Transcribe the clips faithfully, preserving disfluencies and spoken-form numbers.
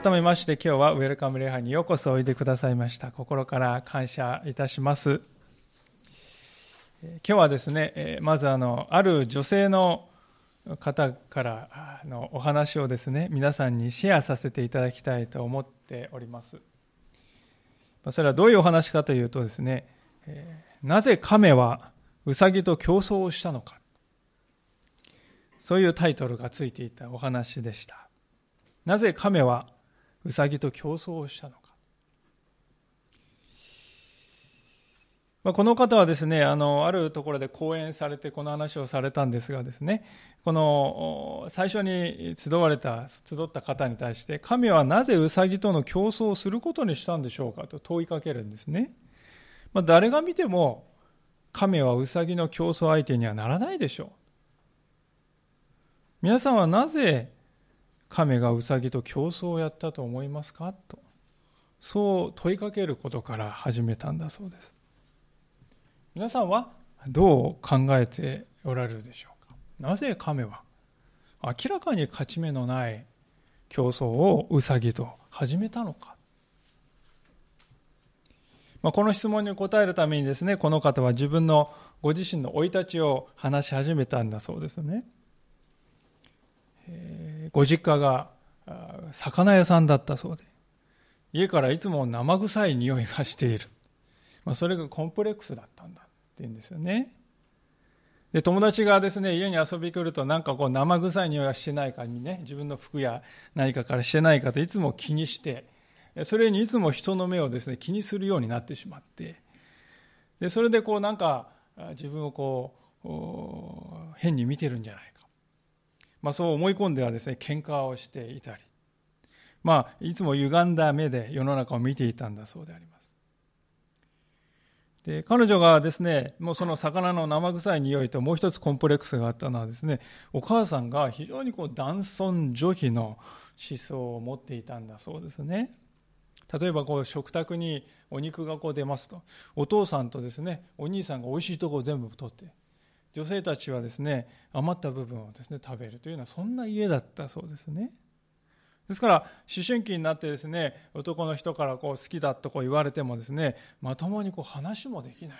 改めまして今日はウェルカム礼拝にようこそおいでくださいました。心から感謝いたします。今日はですね、まずあのある女性の方からのお話をですね、皆さんにシェアさせていただきたいと思っております。それはどういうお話かというとですね、なぜ亀はウサギと競争をしたのか、そういうタイトルがついていたお話でした。なぜ亀はウサギと競争をしたのか。この方はですね、 あの、あるところで講演されてこの話をされたんですがですね、この最初に集われた、集った方に対して神はなぜウサギとの競争をすることにしたんでしょうかと問いかけるんですね。まあ、誰が見ても神はウサギの競争相手にはならないでしょう。皆さんはなぜ神がウサギと競争をやったと思いますかと、そう問いかけることから始めたんだそうです。皆さんはどう考えておられるでしょうか。なぜ亀は明らかに勝ち目のない競争をウサギと始めたのか。まあ、この質問に答えるためにですね、この方は自分のご自身の生い立ちを話し始めたんだそうですね。えー、ご実家が魚屋さんだったそうで、家からいつも生臭い匂いがしている、まあ、それがコンプレックスだったんだっていうんですよね。で、友達がですね、家に遊び来るとなんかこう生臭い匂いがしてないかにね、自分の服や何かからしてないかといつも気にして、それにいつも人の目をですね気にするようになってしまって、でそれでこうなんか自分をこう変に見てるんじゃないか、まあ、そう思い込んではですね喧嘩をしていたり、まあ、いつも歪んだ目で世の中を見ていたんだそうであります。で、彼女がですね、もうその魚の生臭い匂いともう一つコンプレックスがあったのはですね、お母さんが非常にこう男尊女卑の思想を持っていたんだそうですね。例えばこう食卓にお肉がこう出ますと、お父さんとですね、お兄さんがおいしいところを全部取って、女性たちはですね、余った部分をですね、食べるというようなそんな家だったそうですね。ですから思春期になってですね、男の人からこう好きだとこう言われてもですね、まともにこう話もできない、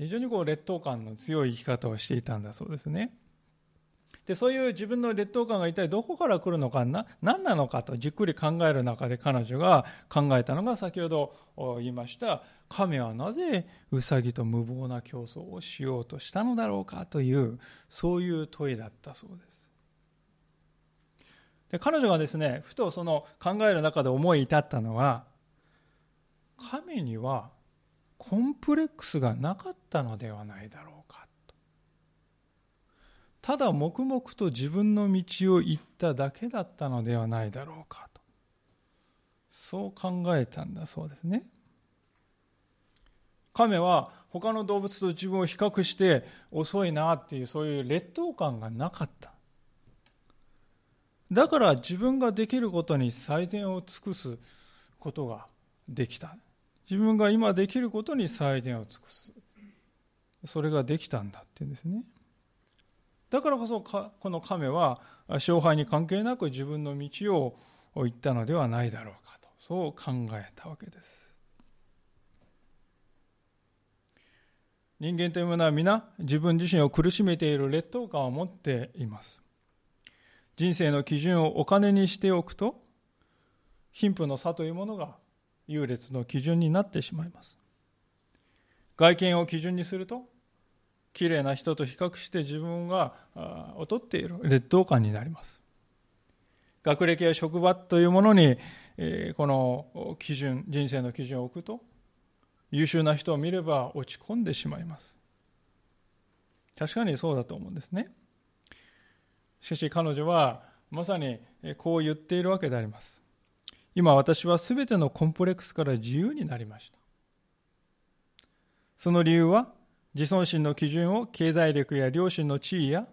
非常にこう劣等感の強い生き方をしていたんだそうですね。で、そういう自分の劣等感が一体どこから来るのか、な何なのかとじっくり考える中で彼女が考えたのが、先ほど言いました亀はなぜウサギと無謀な競争をしようとしたのだろうかという、そういう問いだったそうです。で、彼女がですね、ふとその考える中で思い至ったのは、神にはコンプレックスがなかったのではないだろうかと。ただ黙々と自分の道を行っただけだったのではないだろうかと。そう考えたんだそうですね。亀は他の動物と自分を比較して遅いなっていう、そういう劣等感がなかった。だから自分ができることに最善を尽くすことができた。自分が今できることに最善を尽くす。それができたんだっていうんですね。だからこそか、この亀は勝敗に関係なく自分の道を行ったのではないだろうかと、そう考えたわけです。人間というものは皆自分自身を苦しめている劣等感を持っています。人生の基準をお金にしておくと、貧富の差というものが優劣の基準になってしまいます。外見を基準にすると、きれいな人と比較して自分が劣っている劣等感になります。学歴や職場というものに、えー、この基準、人生の基準を置くと、優秀な人を見れば落ち込んでしまいます。確かにそうだと思うんですね。しかし彼女はまさにこう言っているわけであります。今私はすべてのコンプレックスから自由になりました。その理由は自尊心の基準を経済力や両親の地位や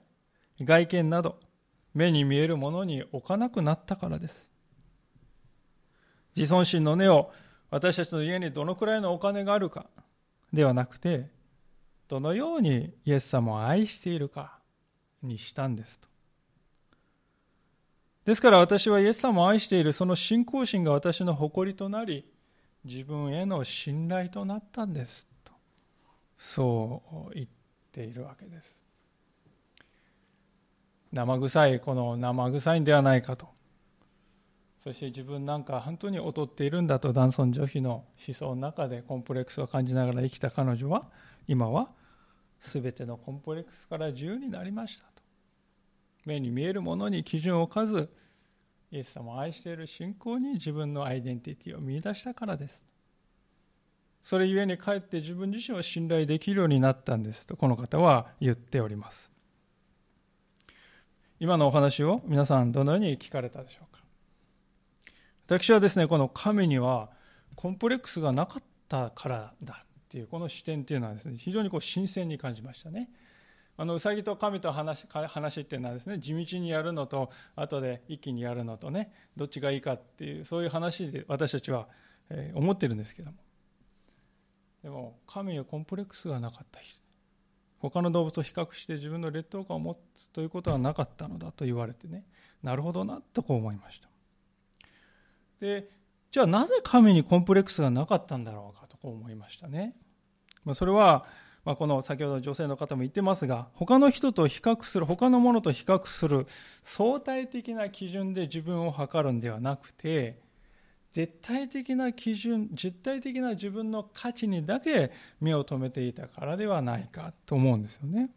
外見など目に見えるものに置かなくなったからです。自尊心の根を私たちの家にどのくらいのお金があるかではなくて、どのようにイエス様を愛しているかにしたんですと。ですから私はイエス様を愛しているその信仰心が私の誇りとなり、自分への信頼となったんですと、そう言っているわけです。生臭い、この生臭いんではないかと、そして自分なんか本当に劣っているんだと、男尊女卑の思想の中でコンプレックスを感じながら生きた彼女は、今は全てのコンプレックスから自由になりましたと。目に見えるものに基準を置かず、イエス様を愛している信仰に自分のアイデンティティを見出したからです。それゆえにかえって自分自身を信頼できるようになったんですと、この方は言っております。今のお話を皆さんどのように聞かれたでしょうか。私はですね、この神にはコンプレックスがなかったからだっていうこの視点っていうのはですね、非常にこう新鮮に感じましたね。あのうさぎと神と話話っていうのはですね、地道にやるのと後で一気にやるのとね、どっちがいいかっていう、そういう話で私たちは思ってるんですけども、でも神にはコンプレックスがなかった人、他の動物と比較して自分の劣等感を持つということはなかったのだと言われてね、なるほどなとこう思いました。で、じゃあなぜ神にコンプレックスがなかったんだろうかとこう思いましたね。まあ、それは、まあ、この先ほど女性の方も言ってますが、他の人と比較する、他のものと比較する相対的な基準で自分を測るんではなくて、絶対的な基準、実体的な自分の価値にだけ目を留めていたからではないかと思うんですよね。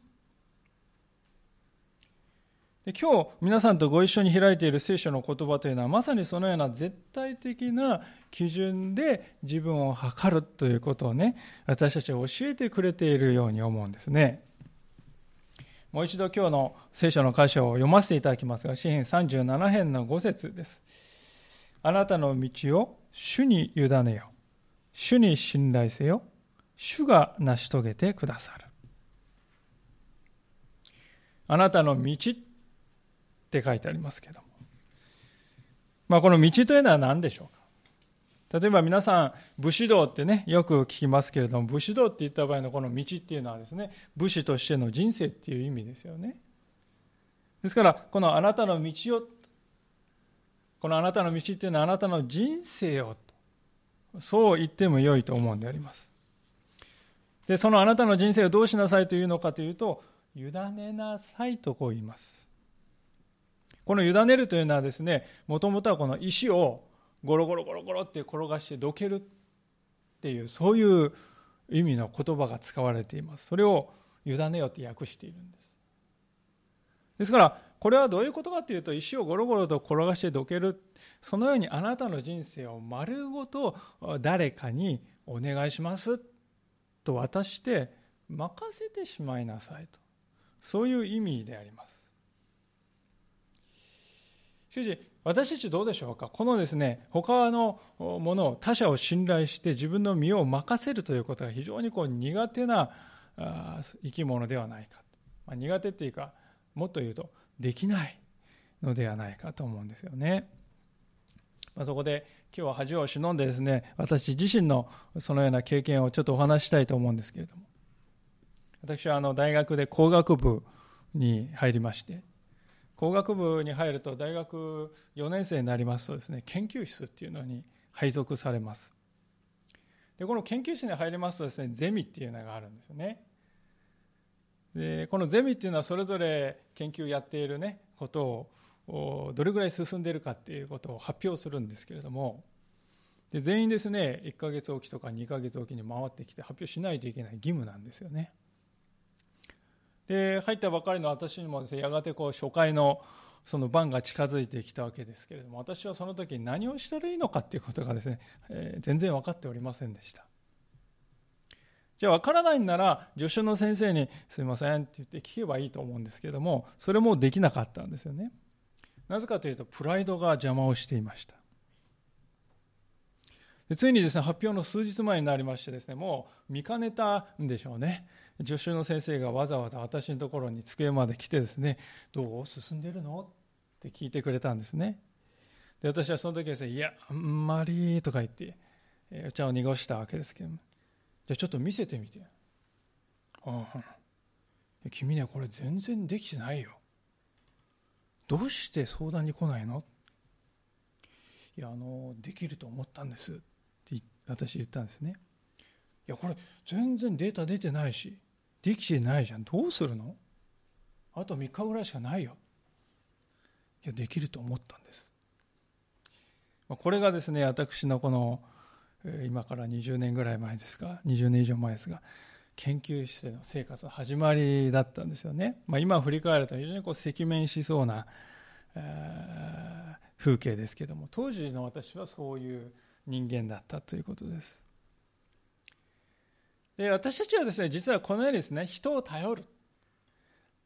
今日皆さんとご一緒に開いている聖書の言葉というのは、まさにそのような絶対的な基準で自分を測るということをね、私たちは教えてくれているように思うんですね。もう一度今日の聖書の箇所を読ませていただきますが、詩編さんじゅうなな編のご節です。あなたの道を主に委ねよ、主に信頼せよ、主が成し遂げてくださる。あなたの道って書いてありますけども、まあ、この道というのは何でしょうか。例えば皆さん武士道ってね、よく聞きますけれども、武士道って言った場合のこの道っていうのはですね、武士としての人生っていう意味ですよね。ですからこのあなたの道を、このあなたの道っていうのはあなたの人生を、そう言っても良いと思うんであります。で、そのあなたの人生をどうしなさいというのかというと、委ねなさいとこう言います。この委ねるというのはですね、もともとはこの石をゴロゴロゴロゴロって転がしてどけるっていう、そういう意味の言葉が使われています。それを委ねよって訳しているんです。ですからこれはどういうことかというと、石をゴロゴロと転がしてどける、そのようにあなたの人生を丸ごと誰かにお願いしますと渡して任せてしまいなさいと、そういう意味であります。しかし私たちどうでしょうか。このですね、他のものを、他者を信頼して自分の身を任せるということが非常にこう苦手な生き物ではないか、まあ、苦手っていうか、もっと言うとできないのではないかと思うんですよね。まあ、そこで今日は恥を忍んでですね、私自身のそのような経験をちょっとお話したいと思うんですけれども、私はあの大学で工学部に入りまして、工学部に入ると大学よねん生になりますとですね、研究室っていうのに配属されます。で、この研究室に入りますとですね、ゼミっていうのがあるんですよね。で、このゼミっていうのはそれぞれ研究やっているね、ことをどれぐらい進んでいるかっていうことを発表するんですけれども、で、全員ですね、いっかげつおきとかにかげつおきに回ってきて発表しないといけない義務なんですよね。で、入ったばかりの私にもですね、やがてこう初回のその番が近づいてきたわけですけれども、私はその時何をしたらいいのかということがですね、えー、全然分かっておりませんでした。じゃあ分からないんなら助手の先生にすいませんって言って聞けばいいと思うんですけれども、それもできなかったんですよね。なぜかというと、プライドが邪魔をしていました。で、ついにですね、発表の数日前になりましてですね、もう見かねたんでしょうね、助手の先生がわざわざ私のところに机まで来てですね、どう進んでるのって聞いてくれたんですね。で、私はその時ですね、いやあんまりとか言ってお茶を濁したわけですけども、じゃあちょっと見せてみて、ああ君ね、これ全然できてないよ、どうして相談に来ないの？いやあのできると思ったんですって私言ったんですね。いやこれ全然データ出てないしできてないじゃん、どうするの？あとみっかぐらいしかないよ。いやできると思ったんです。これがですね、私のこの今からにじゅうねんぐらい前ですか、にじゅうねん以上前ですが、研究室での生活の始まりだったんですよね。まあ、今振り返ると非常にこう赤面しそうな風景ですけども、当時の私はそういう人間だったということです。で私たちはですね、実はこのようにですね、人を頼る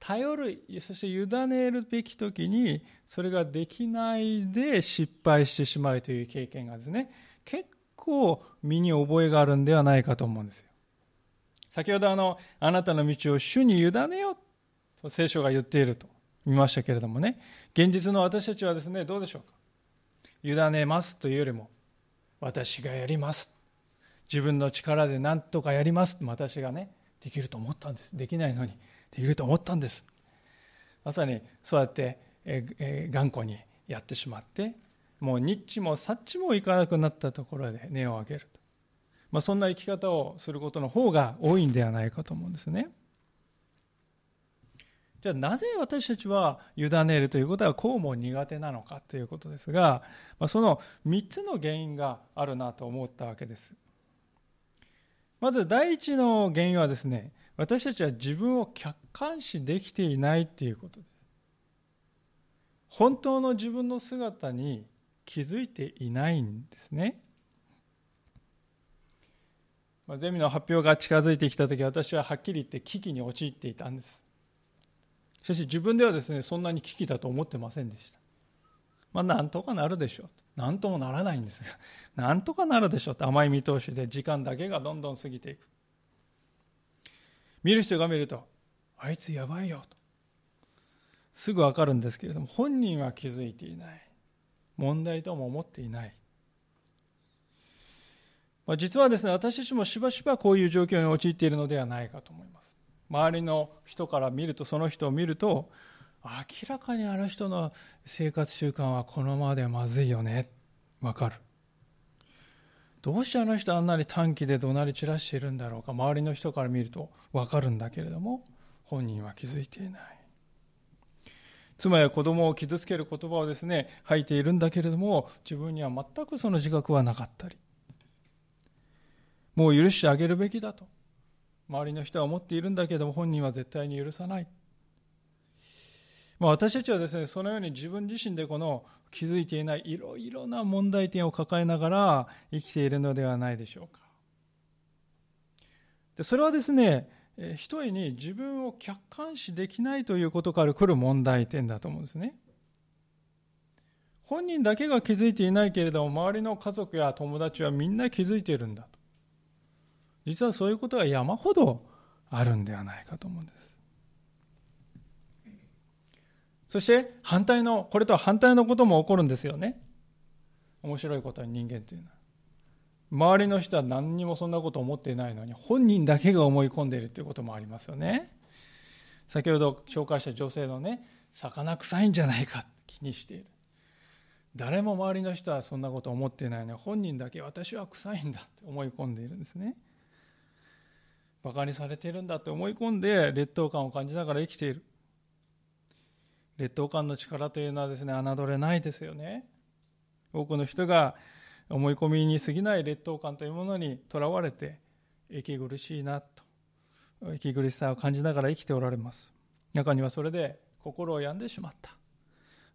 頼るそして委ねるべき時にそれができないで失敗してしまうという経験がですね、結構身に覚えがあるんではないかと思うんですよ。先ほどあのあなたの道を主に委ねよと聖書が言っていると見ましたけれどもね、現実の私たちはですね、どうでしょうか。委ねますというよりも、私がやります、自分の力で何とかやります、私がねできると思ったんです、できないのにできると思ったんです。まさにそうやって頑固にやってしまって、もうニッチもサッチもいかなくなったところで根を上げる、まあ、そんな生き方をすることの方が多いんではないかと思うんですね。じゃあなぜ私たちは委ねるということはこうも苦手なのかということですが、まあ、そのみっつの原因があるなと思ったわけです。まず第一の原因はですね、私たちは自分を客観視できていないということです。本当の自分の姿に気づいていないんですね。ゼミの発表が近づいてきたとき、私ははっきり言って危機に陥っていたんです。しかし自分ではですね、そんなに危機だと思ってませんでした。まあ、なんとかなるでしょう。なんともならないんですが、なんとかなるでしょうと甘い見通しで時間だけがどんどん過ぎていく。見る人が見ると、あいつやばいよとすぐ分かるんですけれども、本人は気づいていない、問題とも思っていない。まあ、実はですね、私たちもしばしばこういう状況に陥っているのではないかと思います。周りの人から見ると、その人を見ると、明らかにあの人の生活習慣はこのままではまずいよね、分かる。どうしてあの人あんなに短期で怒鳴り散らしているんだろうか、周りの人から見ると分かるんだけれども、本人は気づいていない。妻や子供を傷つける言葉をですね、吐いているんだけれども、自分には全くその自覚はなかったり、もう許してあげるべきだと周りの人は思っているんだけれども、本人は絶対に許さない。まあ、私たちはですね、そのように自分自身でこの気づいていないいろいろな問題点を抱えながら生きているのではないでしょうか。でそれはですね、ひとえに自分を客観視できないということから来る問題点だと思うんですね。本人だけが気づいていないけれども、周りの家族や友達はみんな気づいているんだと。実はそういうことは山ほどあるんではないかと思うんです。そして反対の、これとは反対のことも起こるんですよね。面白いことに人間というのは、周りの人は何にもそんなこと思っていないのに、本人だけが思い込んでいるということもありますよね。先ほど紹介した女性のね、魚臭いんじゃないか気にしている。誰も周りの人はそんなこと思っていないのに、本人だけ私は臭いんだって思い込んでいるんですね。バカにされているんだって思い込んで劣等感を感じながら生きている。劣等感の力というのはですね、侮れないですよね。多くの人が思い込みに過ぎない劣等感というものにとらわれて、息苦しいなと、息苦しさを感じながら生きておられます。中にはそれで心を病んでしまっ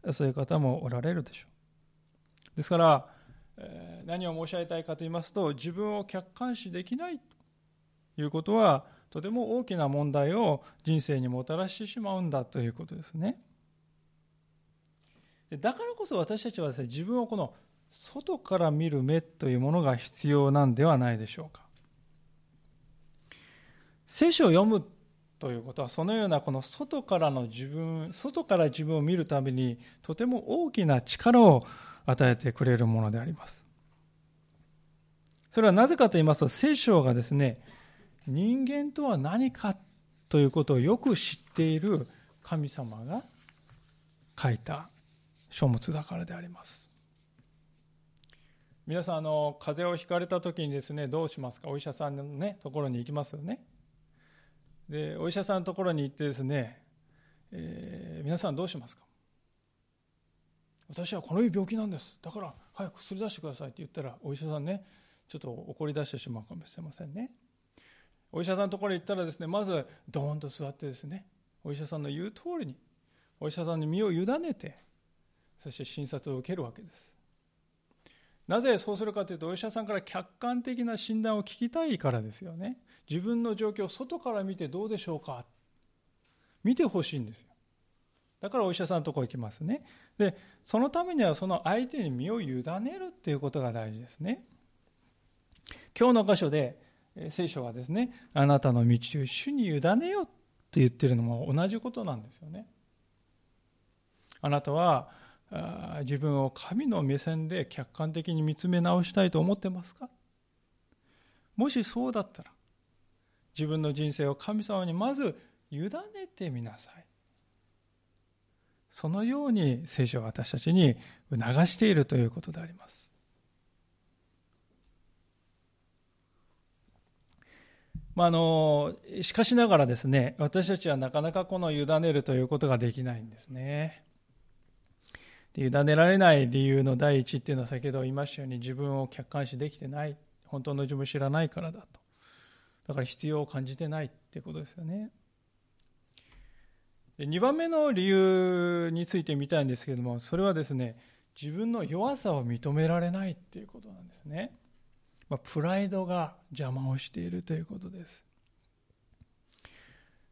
た、そういう方もおられるでしょう。ですから何を申し上げたいかと言いますと、自分を客観視できないということは、とても大きな問題を人生にもたらしてしまうんだということですね。だからこそ私たちはですね、自分をこの外から見る目というものが必要なんではないでしょうか。聖書を読むということは、そのようなこの外からの自分、外から自分を見るためにとても大きな力を与えてくれるものであります。それはなぜかと言いますと、聖書がですね、人間とは何かということをよく知っている神様が、書いた書物だからであります。皆さんあの風邪をひかれた時にですね、どうしますか？お医者さんの、ね、ところに行きますよね。でお医者さんのところに行ってですね、えー、皆さんどうしますか？私はこの病気なんです、だから早く薬出してくださいって言ったらお医者さんね、ちょっと怒り出してしまうかもしれませんね。お医者さんのところに行ったらですね、まずドーンと座ってですね、お医者さんの言う通りに、お医者さんに身を委ねて、そして診察を受けるわけです。なぜそうするかというと、お医者さんから客観的な診断を聞きたいからですよね。自分の状況を外から見てどうでしょうか、見てほしいんですよ。だからお医者さんのところに行きますね。で、そのためにはその相手に身を委ねるということが大事ですね。今日の箇所で聖書はですね、あなたの道を主に委ねよって言ってるのも同じことなんですよね。あなたは自分を神の目線で客観的に見つめ直したいと思ってますか？もしそうだったら、自分の人生を神様にまず委ねてみなさい。そのように聖書は私たちに促しているということであります。まあ、あのしかしながらですね、私たちはなかなかこの委ねるということができないんですね。委ねられない理由の第一っていうのは、先ほど言いましたように、自分を客観視できてない、本当の自分を知らないからだと。だから必要を感じてないっていうことですよね。でにばんめの理由について見たいんですけれども、それはですね、自分の弱さを認められないっていうことなんですね。まあ、プライドが邪魔をしているということです。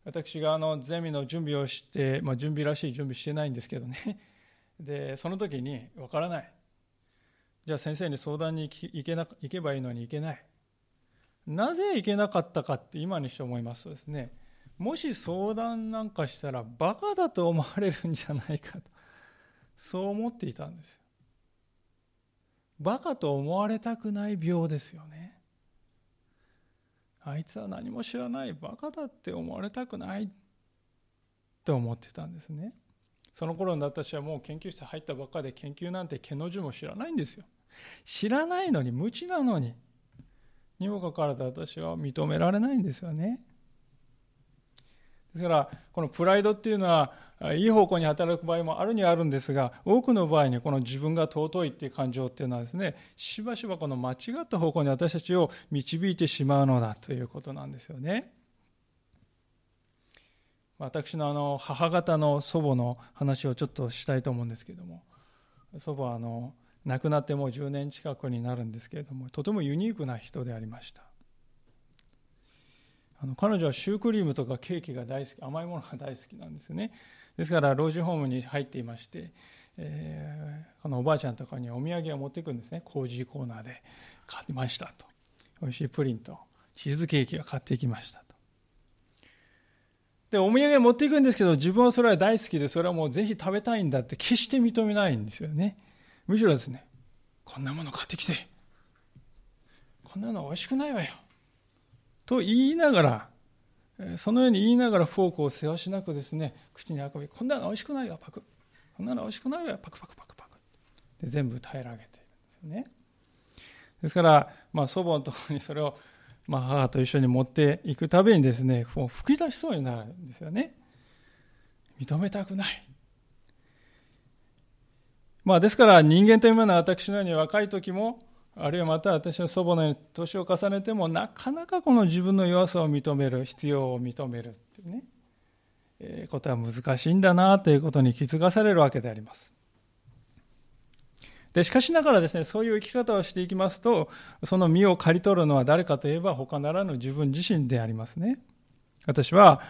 私があのゼミの準備をして、まあ、準備らしい準備してないんですけどね。でその時に分からない、じゃあ先生に相談に行けな、行けばいいのに行けない、なぜ行けなかったかって今にして思いますとですね、もし相談なんかしたらバカだと思われるんじゃないかと、そう思っていたんですよ。バカと思われたくない病ですよね。あいつは何も知らない、バカだって思われたくないって思ってたんですね。その頃の私はもう研究室入ったばっかで、研究なんて毛の字も知らないんですよ。知らないのに、無知なのに、にもかかわらず私は認められないんですよね。ですからこのプライドっていうのはいい方向に働く場合もあるにはあるんですが、多くの場合にこの自分が尊いっていう感情っていうのはですね、しばしばこの間違った方向に私たちを導いてしまうのだということなんですよね。私のあの母方の祖母の話をちょっとしたいと思うんですけれども、祖母はあの亡くなってもうじゅうねん近くになるんですけれども、とてもユニークな人でありました。あの彼女はシュークリームとかケーキが大好き、甘いものが大好きなんですね。ですから老人ホームに入っていまして、えー、このおばあちゃんとかにお土産を持っていくんですね。コージーコーナーで買ってましたと、おいしいプリンとチーズケーキを買ってきましたと。でお土産持っていくんですけど、自分はそれは大好きで、それはもうぜひ食べたいんだって決して認めないんですよね。むしろですね、こんなもの買ってきて、こんなのおいしくないわよと言いながら、そのように言いながらフォークをせわしなくですね、口に運び、こんなのおいしくないわ、パク、こんなのおいしくないわ、パクパクパクパクで全部平らげているんですよね。ですから、まあ、祖母のところにそれを、まあ、母と一緒に持っていくたびにですね、もう吹き出しそうになるんですよね。認めたくない。まあ、ですから人間というものは、私のように若い時も、あるいはまた私の祖母のように年を重ねても、なかなかこの自分の弱さを認める、必要を認めるっていうね、えー、ことは難しいんだなということに気づかされるわけであります。でしかしながらですね、そういう生き方をしていきますと、その身を刈り取るのは誰かといえば、他ならぬ自分自身でありますね。私は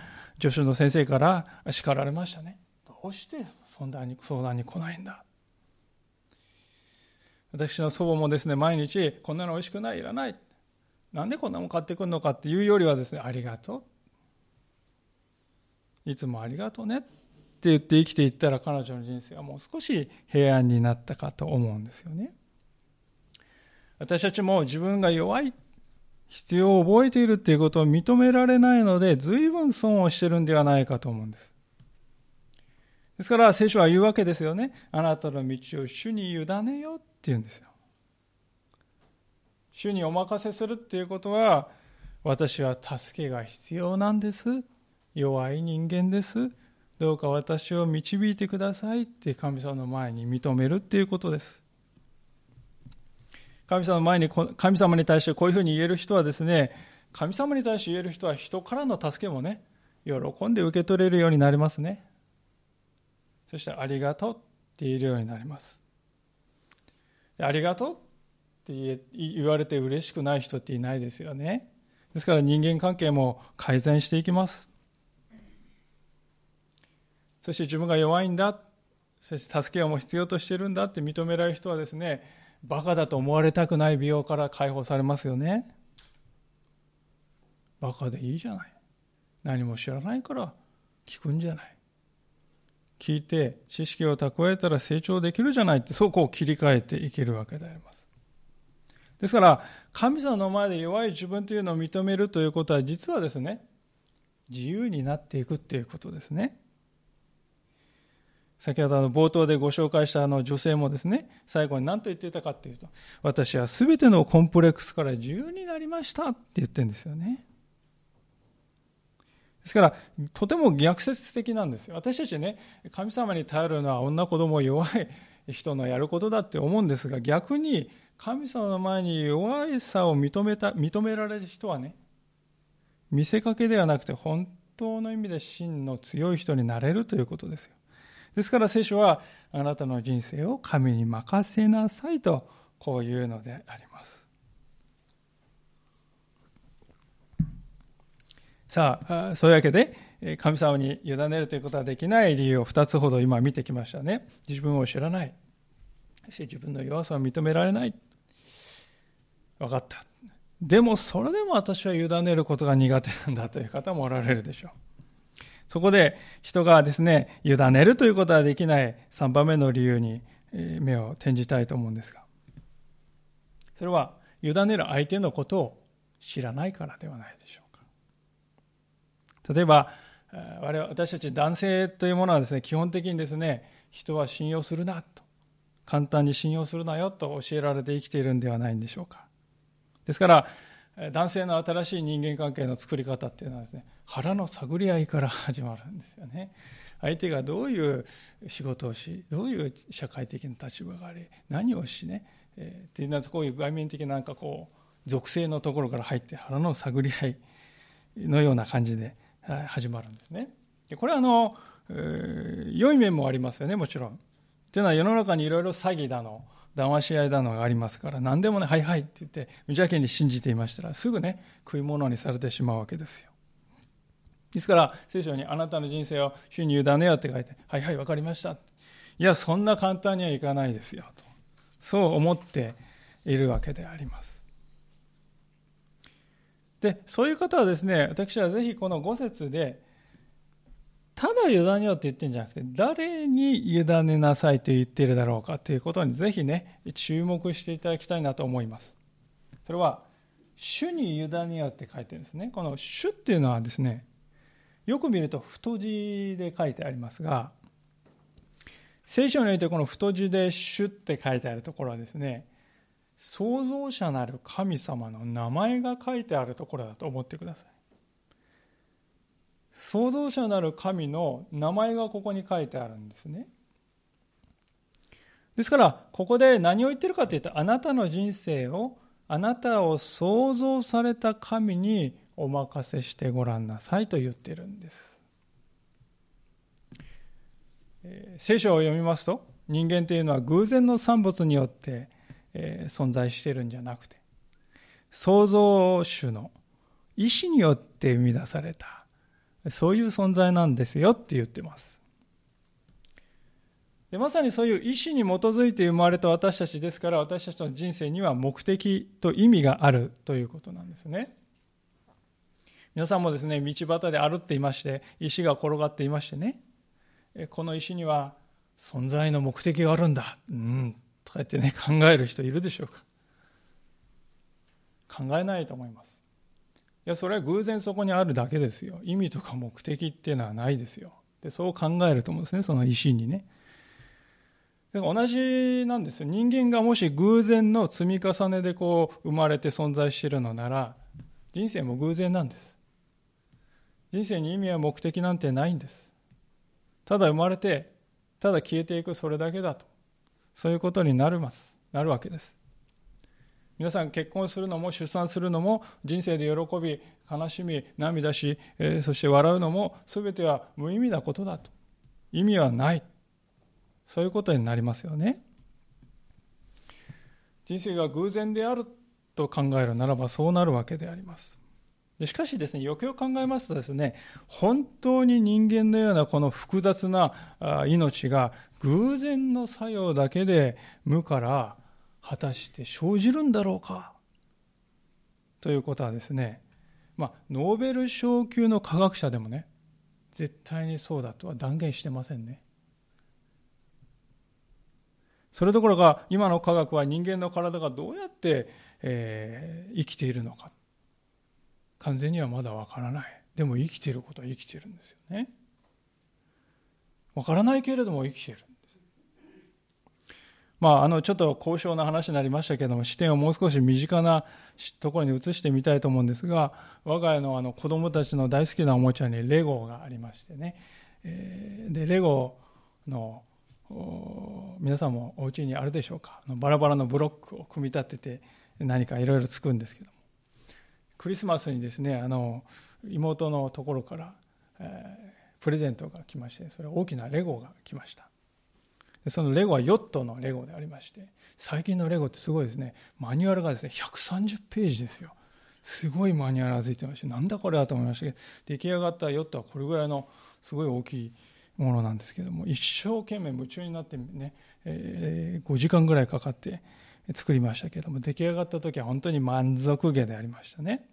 助手の先生から叱られましたね。どうして相談に、相談に来ないんだ。私の祖母もですね、毎日こんなのおいしくない、いらない、なんでこんなもん買ってくるのかっていうよりはですね、ありがとう、いつもありがとうねって言って生きていったら、彼女の人生はもう少し平安になったかと思うんですよね。私たちも自分が弱い、必要を覚えているっていうことを認められないので、随分損をしてるんではないかと思うんです。ですから聖書は言うわけですよね。あなたの道を主に委ねようって言うんですよ。主にお任せするっていうことは、私は助けが必要なんです。弱い人間です。どうか私を導いてくださいって神様の前に認めるっていうことです。神様の前に、神様に対してこういうふうに言える人はですね、神様に対して言える人は人からの助けもね、喜んで受け取れるようになりますね。そしてありがとうって言えるようになります。ありがとうって言われて嬉しくない人っていないですよね。ですから人間関係も改善していきます。そして自分が弱いんだ、そして助けをも必要としているんだって認められる人はですね、バカだと思われたくない美容から解放されますよね。バカでいいじゃない。何も知らないから聞くんじゃない。聞いて知識を蓄えたら成長できるじゃないって、そこを切り替えていけるわけであります。ですから神様の前で弱い自分というのを認めるということは、実はですね、自由になっていくということですね。先ほどの冒頭でご紹介したあの女性もですね、最後に何と言っていたかというと、私はすべてのコンプレックスから自由になりましたって言ってるんですよね。ですからとても逆説的なんですよ。私たちね、神様に頼るのは女子供弱い人のやることだって思うんですが、逆に神様の前に弱いさを認めた、認められる人はね、見せかけではなくて本当の意味で真の強い人になれるということですよ。ですから聖書は、あなたの人生を神に任せなさいと、こういうのであります。さあ、そういうわけで神様に委ねるということはできない理由をふたつほど今見てきましたね。自分を知らない。そして自分の弱さを認められない。分かった。でもそれでも私は委ねることが苦手なんだという方もおられるでしょう。そこで人がですね、委ねるということはできないさんばんめの理由に目を転じたいと思うんですが、それは委ねる相手のことを知らないからではないでしょうか。例えば我々、私たち男性というものはですね、基本的にですね、人は信用するなと、簡単に信用するなよと教えられて生きているんではないんでしょうか。ですから男性の新しい人間関係の作り方っていうのはですね、腹の探り合いから始まるんですよね。相手がどういう仕事をし、どういう社会的な立場があり、何をしね、えー、っていうのは、こういう外面的ななんかこう属性のところから入って腹の探り合いのような感じで始まるんですね。これはあの、えー、良い面もありますよね、もちろん。というのは世の中にいろいろ詐欺だの、談話し合いだのがありますから、何でもね、はいはいって言って無邪気に信じていましたら、すぐね、食い物にされてしまうわけですよ。ですから聖書に、あなたの人生を主に委ねよって書いて、はいはい分かりました、いやそんな簡単にはいかないですよと、そう思っているわけであります。で、そういう方はですね、私はぜひこのご節で、ただ委ねようと言ってるんじゃなくて、誰に委ねなさいと言っているだろうかということに、ぜひね、注目していただきたいなと思います。それは、主に委ねようって書いてるんですね。この主っていうのはですね、よく見ると太字で書いてありますが、聖書においてこの太字で主って書いてあるところはですね、創造者なる神様の名前が書いてあるところだと思ってください。創造者なる神の名前がここに書いてあるんですね。ですからここで何を言ってるかというと、あなたの人生を、あなたを創造された神にお任せしてごらんなさいと言ってるんです、えー、聖書を読みますと、人間というのは偶然の産物によって、えー、存在しているんじゃなくて、創造主の意志によって生み出された、そういう存在なんですよって言ってます。で、まさにそういう意思に基づいて生まれた私たちですから、私たちの人生には目的と意味があるということなんですね。皆さんもですね、道端で歩っていまして、石が転がっていましてね、この石には存在の目的があるんだ、うん、とか言ってね、考える人いるでしょうか。考えないと思います。いや、それは偶然そこにあるだけですよ。意味とか目的っていうのはないですよ。でそう考えると思うんですね、その石にね。だから同じなんですよ。人間がもし偶然の積み重ねでこう生まれて存在しているのなら、人生も偶然なんです。人生に意味や目的なんてないんです。ただ生まれてただ消えていく、それだけだと、そういうことになりますなるわけです。皆さん結婚するのも出産するのも、人生で喜び悲しみ涙し、えー、そして笑うのも、全ては無意味なことだと、意味はない、そういうことになりますよね。人生が偶然であると考えるならば、そうなるわけであります。しかしですね、よくよく考えますとですね、本当に人間のようなこの複雑な命が偶然の作用だけで無から果たして生じるんだろうかということはですね、まあ、ノーベル賞級の科学者でもね、絶対にそうだとは断言してませんね。それどころか、今の科学は人間の体がどうやって、えー、生きているのか、完全にはまだわからない。でも生きていることは生きているんですよね。わからないけれども生きているんです。まあ、あのちょっと高尚な話になりましたけれども、視点をもう少し身近なところに移してみたいと思うんですが、我が家のあの子どもたちの大好きなおもちゃにレゴがありましてね、えー、でレゴの皆さんもお家にあるでしょうか。バラバラのブロックを組み立てて何かいろいろ作るんですけども、クリスマスにですね、あの妹のところから、えー、プレゼントが来まして、それは大きなレゴが来ました。でそのレゴはヨットのレゴでありまして、最近のレゴってすごいですね。マニュアルがですねひゃくさんじゅっページですよ。すごいマニュアルがついてまして、なんだこれだと思いましたけど、出来上がったヨットはこれぐらいのすごい大きいものなんですけども、一生懸命夢中になってね、えー、ごじかんぐらいかかって作りましたけども、出来上がった時は本当に満足げでありましたね。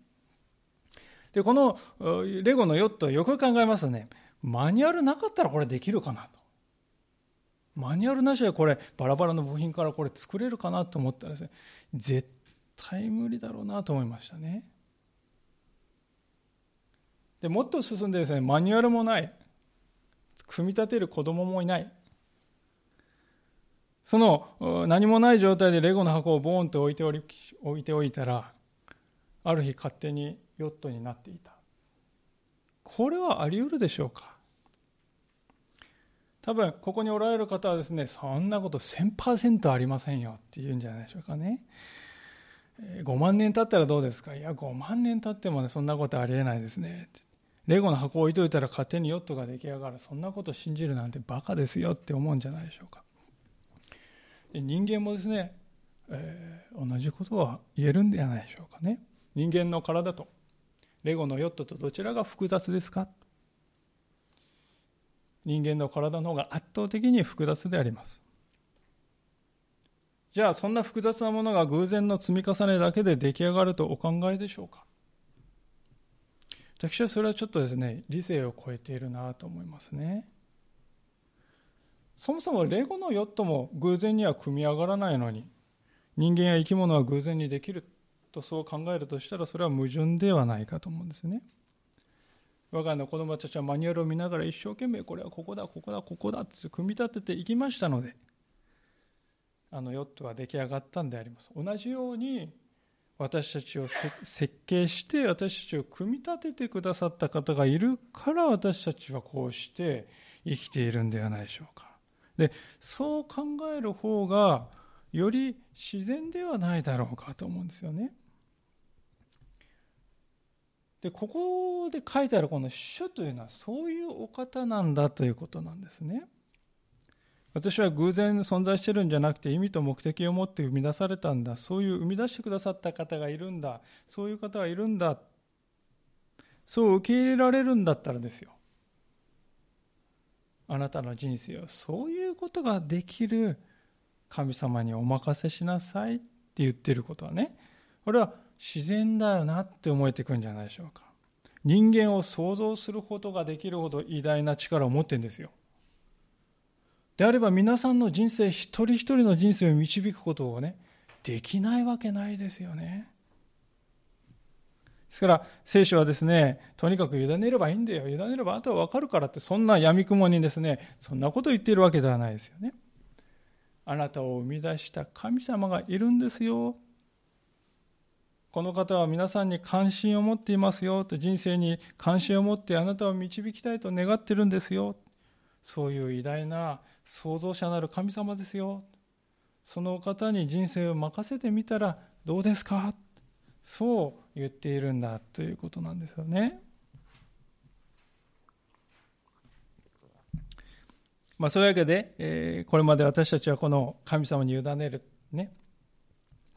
でこのレゴのヨットをよく考えますとね、マニュアルなかったらこれできるかなと、マニュアルなしでこれバラバラの部品からこれ作れるかなと思ったらですね、絶対無理だろうなと思いましたね。でもっと進んでですね、マニュアルもない、組み立てる子供もいない、その何もない状態でレゴの箱をボーンと置いており、置いておいたら、ある日勝手にヨットになっていた。これはあり得るでしょうか。多分ここにおられる方はですね、そんなこと せんパーセント ありませんよって言うんじゃないでしょうかね。ごまんねん経ったらどうですか。いやごまんねん経っても、ね、そんなことありえないですね。レゴの箱を置いといたら勝手にヨットが出来上がる、そんなこと信じるなんてバカですよって思うんじゃないでしょうか。人間もですね、えー、同じことは言えるんではないでしょうかね。人間の体とレゴのヨットとどちらが複雑ですか。人間の体の方が圧倒的に複雑であります。じゃあそんな複雑なものが偶然の積み重ねだけで出来上がるとお考えでしょうか。私はそれはちょっとですね、理性を超えているなと思いますね。そもそもレゴのヨットも偶然には組み上がらないのに、人間や生き物は偶然にできるとそう考えるとしたら、それは矛盾ではないかと思うんですね。我が家の子どもたちはマニュアルを見ながら一生懸命これはここだここだここだって組み立てていきましたので、あのヨットは出来上がったんであります。同じように私たちを設計して私たちを組み立ててくださった方がいるから、私たちはこうして生きているんではないでしょうか。でそう考える方がより自然ではないだろうかと思うんですよね。でここで書いてあるこの主というのはそういうお方なんだということなんですね。私は偶然存在してるんじゃなくて、意味と目的を持って生み出されたんだ、そういう生み出してくださった方がいるんだ、そういう方がいるんだ、そう受け入れられるんだったらですよ、あなたの人生をそういうことができる神様にお任せしなさいって言ってることはね、これは自然だよなって思えてくるんじゃないでしょうか。人間を想像することができるほど偉大な力を持ってるんですよ。であれば皆さんの人生、一人一人の人生を導くことをね、できないわけないですよね。ですから聖書はですね、とにかく委ねればいいんだよ、委ねればあとは分かるからって、そんなやみくもにですね、そんなことを言っているわけではないですよね。あなたを生み出した神様がいるんですよ、この方は皆さんに関心を持っていますよと、人生に関心を持ってあなたを導きたいと願っているんですよ、そういう偉大な創造者なる神様ですよ、その方に人生を任せてみたらどうですか、そう言っているんだということなんですよね。まあ、そういうわけで、えー、これまで私たちはこの神様に委ねる、ね、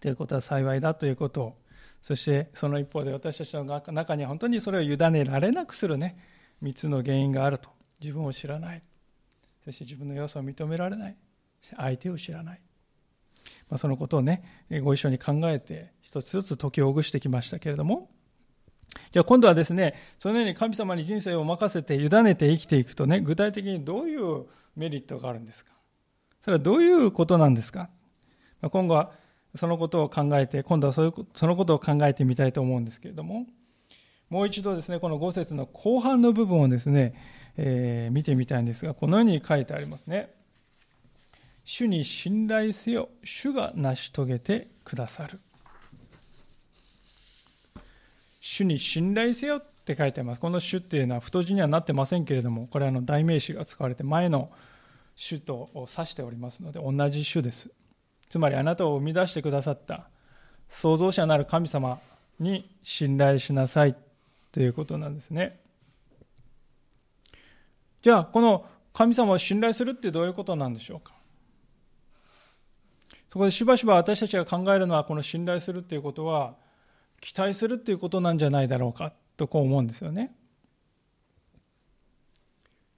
ということは幸いだということを、そしてその一方で私たちの中には本当にそれを委ねられなくするね、みっつの原因があると。自分を知らない、そして自分の弱さを認められない、相手を知らない、まあ、そのことをね、ご一緒に考えて一つずつ解きほぐしてきましたけれども、じゃあ今度はですね、そのように神様に人生を任せて委ねて生きていくとね、具体的にどういうメリットがあるんですか、それはどういうことなんですか、まあ、今後はそのことを考えて今度はそういうそのことを考えてみたいと思うんですけれども、もう一度ですね、このご節の後半の部分をですね、えー、見てみたいんですが、このように書いてありますね。主に信頼せよ、主が成し遂げてくださる。主に信頼せよって書いてあります。この主っていうのは太字にはなってませんけれども、これは代名詞が使われて前の主と指しておりますので、同じ主です。つまりあなたを生み出してくださった創造者なる神様に信頼しなさいということなんですね。じゃあこの神様を信頼するってどういうことなんでしょうか。そこでしばしば私たちが考えるのは、この信頼するということは期待するということなんじゃないだろうかとこう思うんですよね。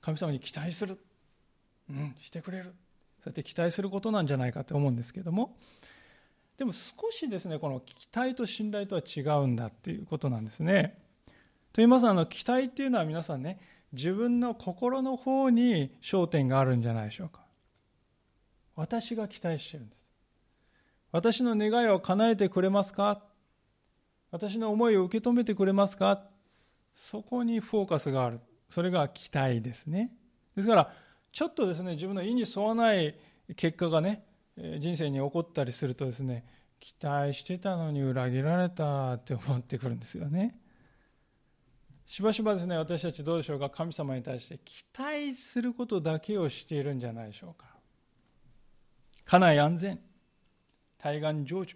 神様に期待する、うん、してくれる、そうやって期待することなんじゃないかと思うんですけども、でも少しですね、この期待と信頼とは違うんだっていうことなんですね。と言いますのは、期待っていうのは皆さんね、自分の心の方に焦点があるんじゃないでしょうか。私が期待してるんです。私の願いを叶えてくれますか、私の思いを受け止めてくれますか、そこにフォーカスがある。それが期待ですね。ですからちょっとですね、自分の意に沿わない結果がね、人生に起こったりするとですね、期待してたのに裏切られたって思ってくるんですよね。しばしばですね、私たちどうでしょうか、神様に対して期待することだけをしているんじゃないでしょうか。家内安全、対岸成就、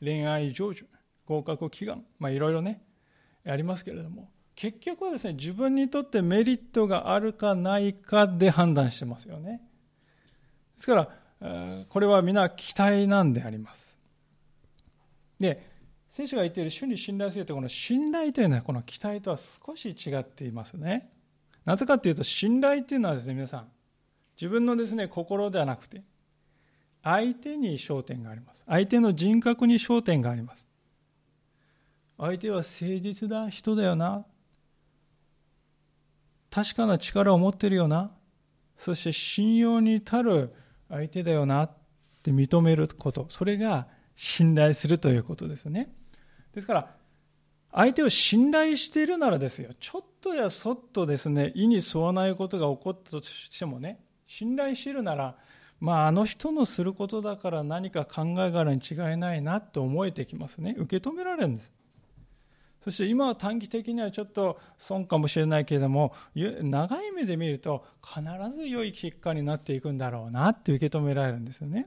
恋愛成就、合格祈願、まあいろいろねありますけれども、結局はですね、自分にとってメリットがあるかないかで判断してますよね。ですからこれは皆期待なんであります。で、聖書が言っている主に信頼せよというこの信頼というのは、この期待とは少し違っていますね。なぜかというと、信頼というのはですね、皆さん自分のですね、心ではなくて相手に焦点があります。相手の人格に焦点があります。相手は誠実な人だよな、確かな力を持ってるよな、そして信用に足る相手だよなって認めること、それが信頼するということですね。ですから相手を信頼しているならですよ、ちょっとやそっとですね、意に沿わないことが起こったとしてもね、信頼しているなら、まあ、あの人のすることだから何か考えがあるに違いないなと思えてきますね。受け止められるんです。そして今は短期的にはちょっと損かもしれないけれども、長い目で見ると必ず良い結果になっていくんだろうなって受け止められるんですよね。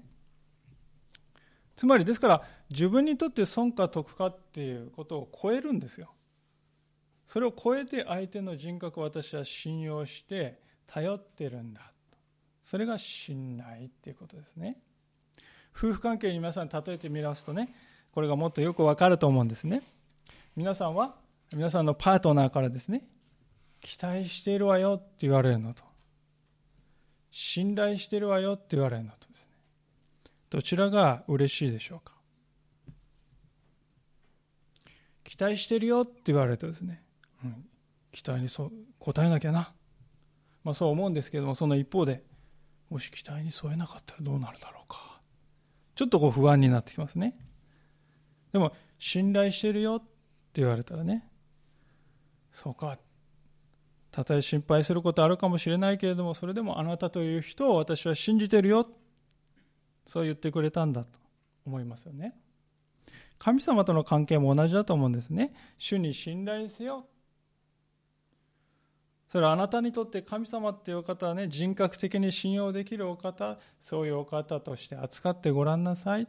つまりですから、自分にとって損か得かっていうことを超えるんですよ。それを超えて相手の人格を私は信用して頼ってるんだ、それが信頼っていうことですね。夫婦関係に皆さん例えてみますとね、これがもっとよくわかると思うんですね。皆さんは皆さんのパートナーからですね、期待しているわよって言われるのと、信頼しているわよって言われるのとですね、どちらが嬉しいでしょうか。期待してるよって言われるとですね、うん、期待にそう応えなきゃな、まあ、そう思うんですけれども、その一方でもし期待に添えなかったらどうなるだろうか、ちょっとこう不安になってきますね。でも信頼してるよっ言われたらね、そうか、たとえ心配することあるかもしれないけれども、それでもあなたという人を私は信じてるよ、そう言ってくれたんだと思いますよね。神様との関係も同じだと思うんですね。主に信頼せよ。それはあなたにとって神様っていうお方はね、人格的に信用できるお方、そういうお方として扱ってごらんなさい。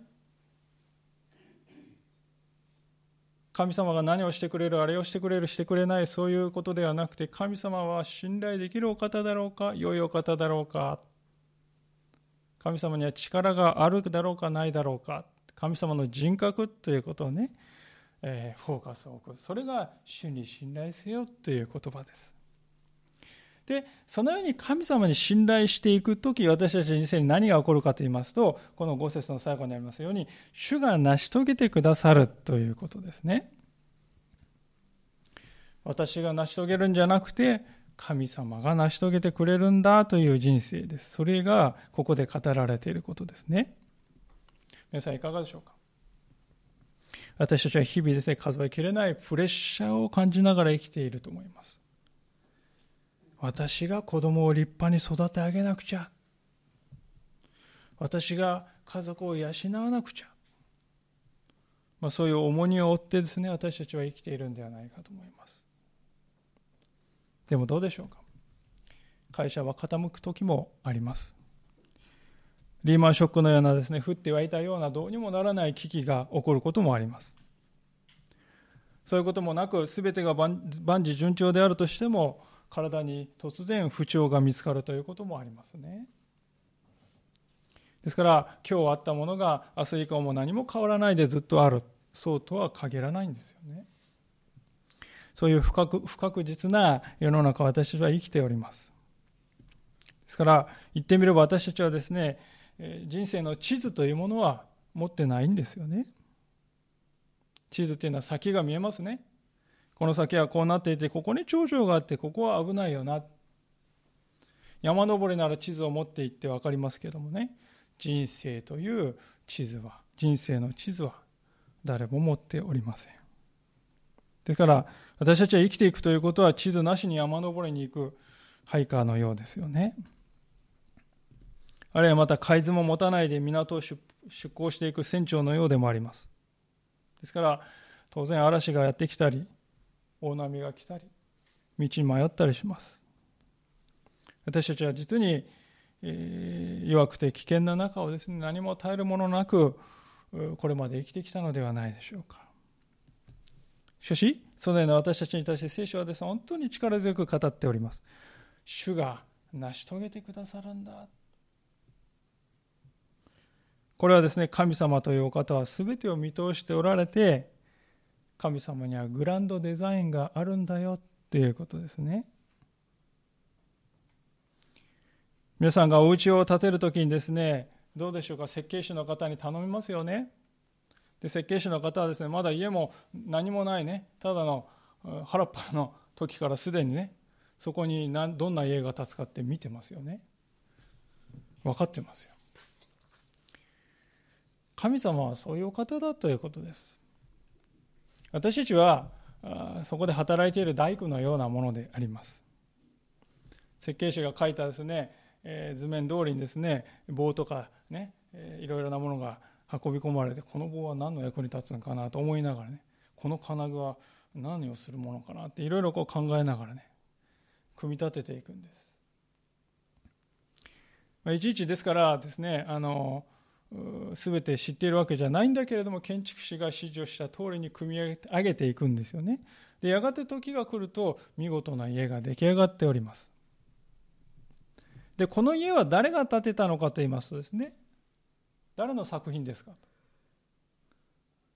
神様が何をしてくれる、あれをしてくれる、してくれない、そういうことではなくて、神様は信頼できるお方だろうか、良いお方だろうか、神様には力があるだろうか、ないだろうか、神様の人格ということをね、えー、フォーカスを置く。それが主に信頼せよという言葉です。で、そのように神様に信頼していくとき、私たちの人生に何が起こるかといいますと、このご節の最後にありますように、主が成し遂げてくださるということですね。私が成し遂げるんじゃなくて、神様が成し遂げてくれるんだという人生です。それがここで語られていることですね。皆さんいかがでしょうか。私たちは日々ですね、数えきれないプレッシャーを感じながら生きていると思います。私が子供を立派に育て上げなくちゃ、私が家族を養わなくちゃ、まあ、そういう重荷を負ってですね、私たちは生きているんではないかと思います。でもどうでしょうか。会社は傾く時もあります。リーマンショックのようなですね、降って湧いたようなどうにもならない危機が起こることもあります。そういうこともなく、全てが万事順調であるとしても、体に突然不調が見つかるということもありますね。ですから今日あったものが明日以降も何も変わらないでずっとある、そうとは限らないんですよね。そういう不確、不確実な世の中、私たちは生きております。ですから言ってみれば、私たちはですね、人生の地図というものは持ってないんですよね。地図というのは先が見えますね。この先はこうなっていて、ここに長城があって、ここは危ないよな。山登りなら地図を持っていって分かりますけどもね、人生という地図は、人生の地図は誰も持っておりません。ですから私たちは生きていくということは、地図なしに山登りに行くハイカーのようですよね。あるいはまた海図も持たないで港を出港していく船長のようでもあります。ですから当然嵐がやってきたり、大波が来たり、道に迷ったりします。私たちは実に、えー、弱くて危険な中をですね、何も耐えるものなくこれまで生きてきたのではないでしょうか。しかしそのような私たちに対して聖書はですね、本当に力強く語っております。主が成し遂げてくださるんだ。これはですね、神様というお方は全てを見通しておられて、神様にはグランドデザインがあるんだよっていうことですね。皆さんがお家を建てるときにですね、どうでしょうか。設計士の方に頼みますよね。で、設計士の方はですね、まだ家も何もないね、ただの原っぱの時からすでにね、そこに何どんな家が建つかって見てますよね。分かってますよ。神様はそういうお方だということです。私たちはそこで働いている大工のようなものであります。設計士が書いたですね、えー、図面通りにですね、棒とかね、えー、いろいろなものが運び込まれて、この棒は何の役に立つのかなと思いながらね、この金具は何をするものかなっていろいろこう考えながらね、組み立てていくんです。まあ、いちいちですからですね、あの全て知っているわけじゃないんだけれども、建築士が指示をした通りに組み上げていくんですよね。で、やがて時が来ると見事な家が出来上がっております。で、この家は誰が建てたのかと言いますとですね、誰の作品ですか。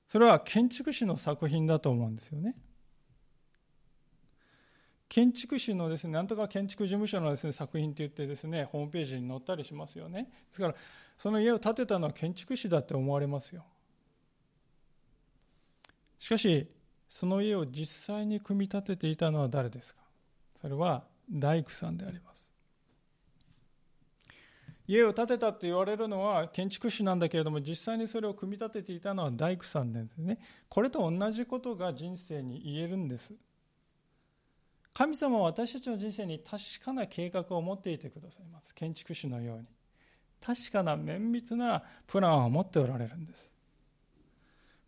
それは建築士の作品だと思うんですよね。建築士のですね、なんとか建築事務所のですね、作品って言ってですね、ホームページに載ったりしますよね。ですからその家を建てたのは建築士だって思われますよ。しかしその家を実際に組み立てていたのは誰ですか。それは大工さんであります。家を建てたって言われるのは建築士なんだけれども、実際にそれを組み立てていたのは大工さんなんですね。これと同じことが人生に言えるんです。神様は私たちの人生に確かな計画を持っていてくださいます。建築士のように確かな綿密なプランを持っておられるんです。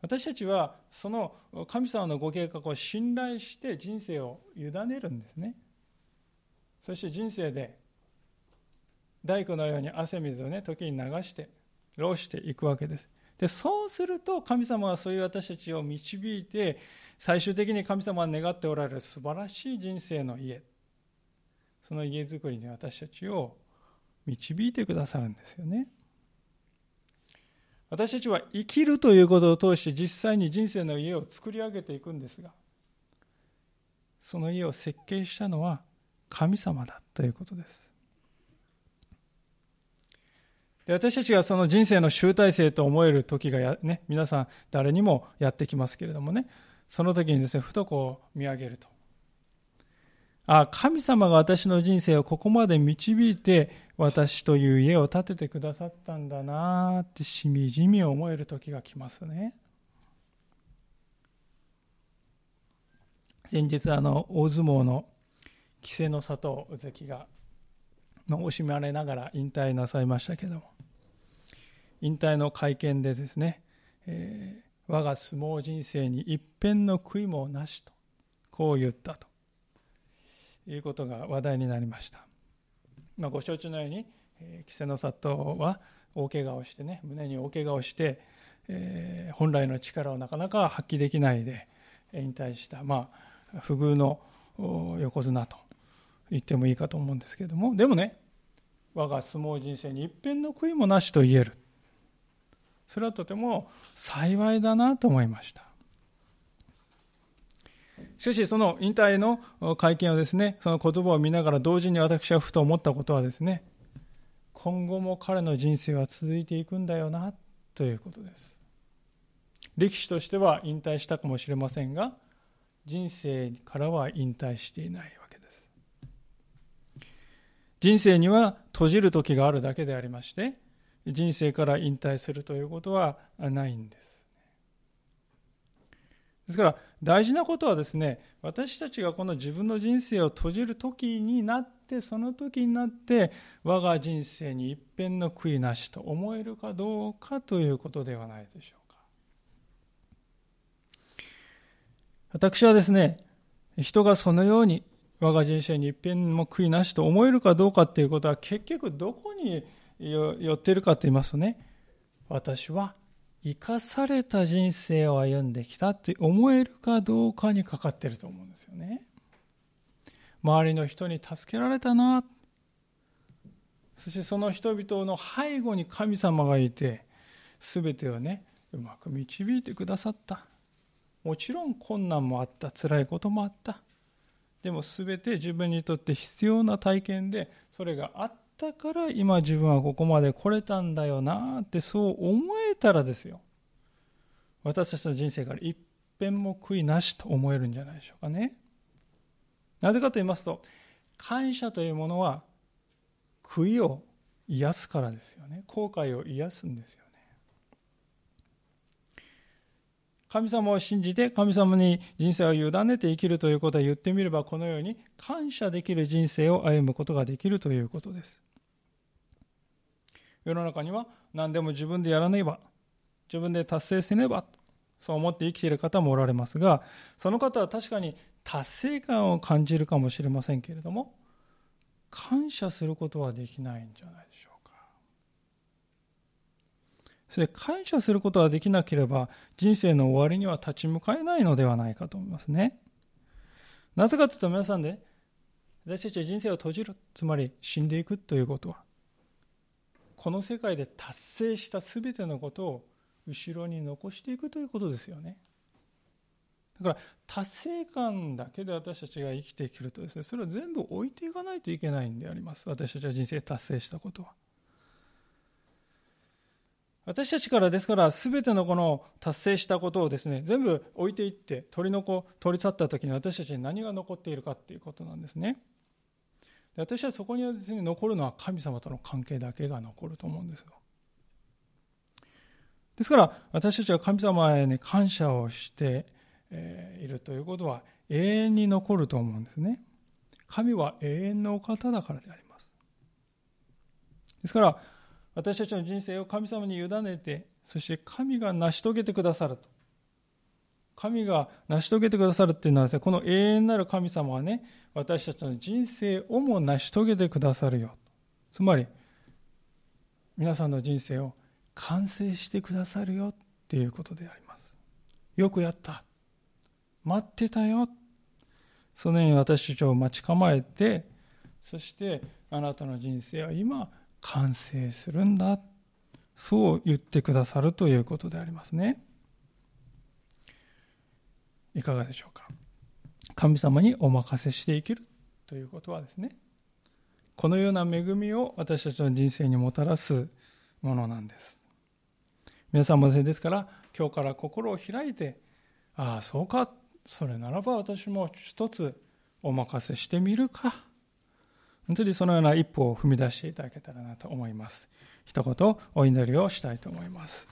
私たちはその神様のご計画を信頼して人生を委ねるんですね。そして人生で大工のように汗水をね、時に流して浪していくわけです。で、そうすると神様はそういう私たちを導いて、最終的に神様が願っておられる素晴らしい人生の家、その家づくりに私たちを導いてくださるんですよね。私たちは生きるということを通して実際に人生の家を作り上げていくんですが、その家を設計したのは神様だということです。で、私たちがその人生の集大成と思える時がや、ね、皆さん誰にもやってきますけれどもね、その時にですね、ふとこう見上げると、ああ、神様が私の人生をここまで導いて私という家を建ててくださったんだなってしみじみ思える時が来ますね。先日あの大相撲の稀勢の里関が惜しまれながら引退なさいましたけども、引退の会見でですね、えー、我が相撲人生に一片の悔いもなしとこう言ったということが話題になりました。まあ、ご承知のように、えー、稀勢の里は大怪我をしてね、胸に大怪我をして、えー、本来の力をなかなか発揮できないで引退した、まあ、不遇の横綱と言ってもいいかと思うんですけれども、でもね、我が相撲人生に一片の悔いもなしと言える、それはとても幸いだなと思いました。しかしその引退の会見をですね、その言葉を見ながら同時に私はふと思ったことはですね、今後も彼の人生は続いていくんだよなということです。力士としては引退したかもしれませんが、人生からは引退していないわけです。人生には閉じる時があるだけでありまして、人生から引退するということはないんです。ですから大事なことはですね、私たちがこの自分の人生を閉じる時になって、その時になって我が人生に一片の悔いなしと思えるかどうかということではないでしょうか。私はですね、人がそのように我が人生に一片の悔いなしと思えるかどうかということは、結局どこに寄っているかと言いますとね、私は生かされた人生を歩んできたって思えるかどうかにかかっていると思うんですよね。周りの人に助けられたな、そしてその人々の背後に神様がいて、全てをね、うまく導いてくださった。もちろん困難もあった、辛いこともあった。でも全て自分にとって必要な体験で、それがあっただから今自分はここまで来れたんだよなって、そう思えたらですよ、私たちの人生から一片も悔いなしと思えるんじゃないでしょうかね。なぜかと言いますと、感謝というものは悔いを癒すからですよね。後悔を癒すんですよね。神様を信じて神様に人生を委ねて生きるということは、言ってみればこのように感謝できる人生を歩むことができるということです。世の中には何でも自分でやらねば、自分で達成せねば、そう思って生きている方もおられますが、その方は確かに達成感を感じるかもしれませんけれども、感謝することはできないんじゃないでしょうか。それで感謝することができなければ、人生の終わりには立ち向かえないのではないかと思いますね。なぜかというと、皆さんで、ね、私たちは人生を閉じる、つまり死んでいくということは、この世界で達成したすべてのことを後ろに残していくということですよね。だから達成感だけで私たちが生きていけるとですね、それは全部置いていかないといけないんであります。私たちは人生達成したことは、私たちからですから、全てのこの達成したことをですね、全部置いていって取り残取り去った時に、私たちに何が残っているかということなんですね。私はそこにはですね、残るのは神様との関係だけが残ると思うんですよ。ですから私たちは神様へ、ね、感謝をしているということは永遠に残ると思うんですね。神は永遠のお方だからであります。ですから私たちの人生を神様に委ねて、そして神が成し遂げてくださると。神が成し遂げてくださるっていうのはですね、この永遠なる神様はね、私たちの人生をも成し遂げてくださるよ。つまり皆さんの人生を完成してくださるよっていうことであります。よくやった。待ってたよ。そのように私たちを待ち構えて、そしてあなたの人生は今完成するんだ。そう言ってくださるということでありますね。いかがでしょうか。神様にお任せして生きるということはですね、このような恵みを私たちの人生にもたらすものなんです。皆さんもですね、ですから今日から心を開いて、ああそうか、それならば私も一つお任せしてみるか、本当にそのような一歩を踏み出していただけたらなと思います。一言お祈りをしたいと思います。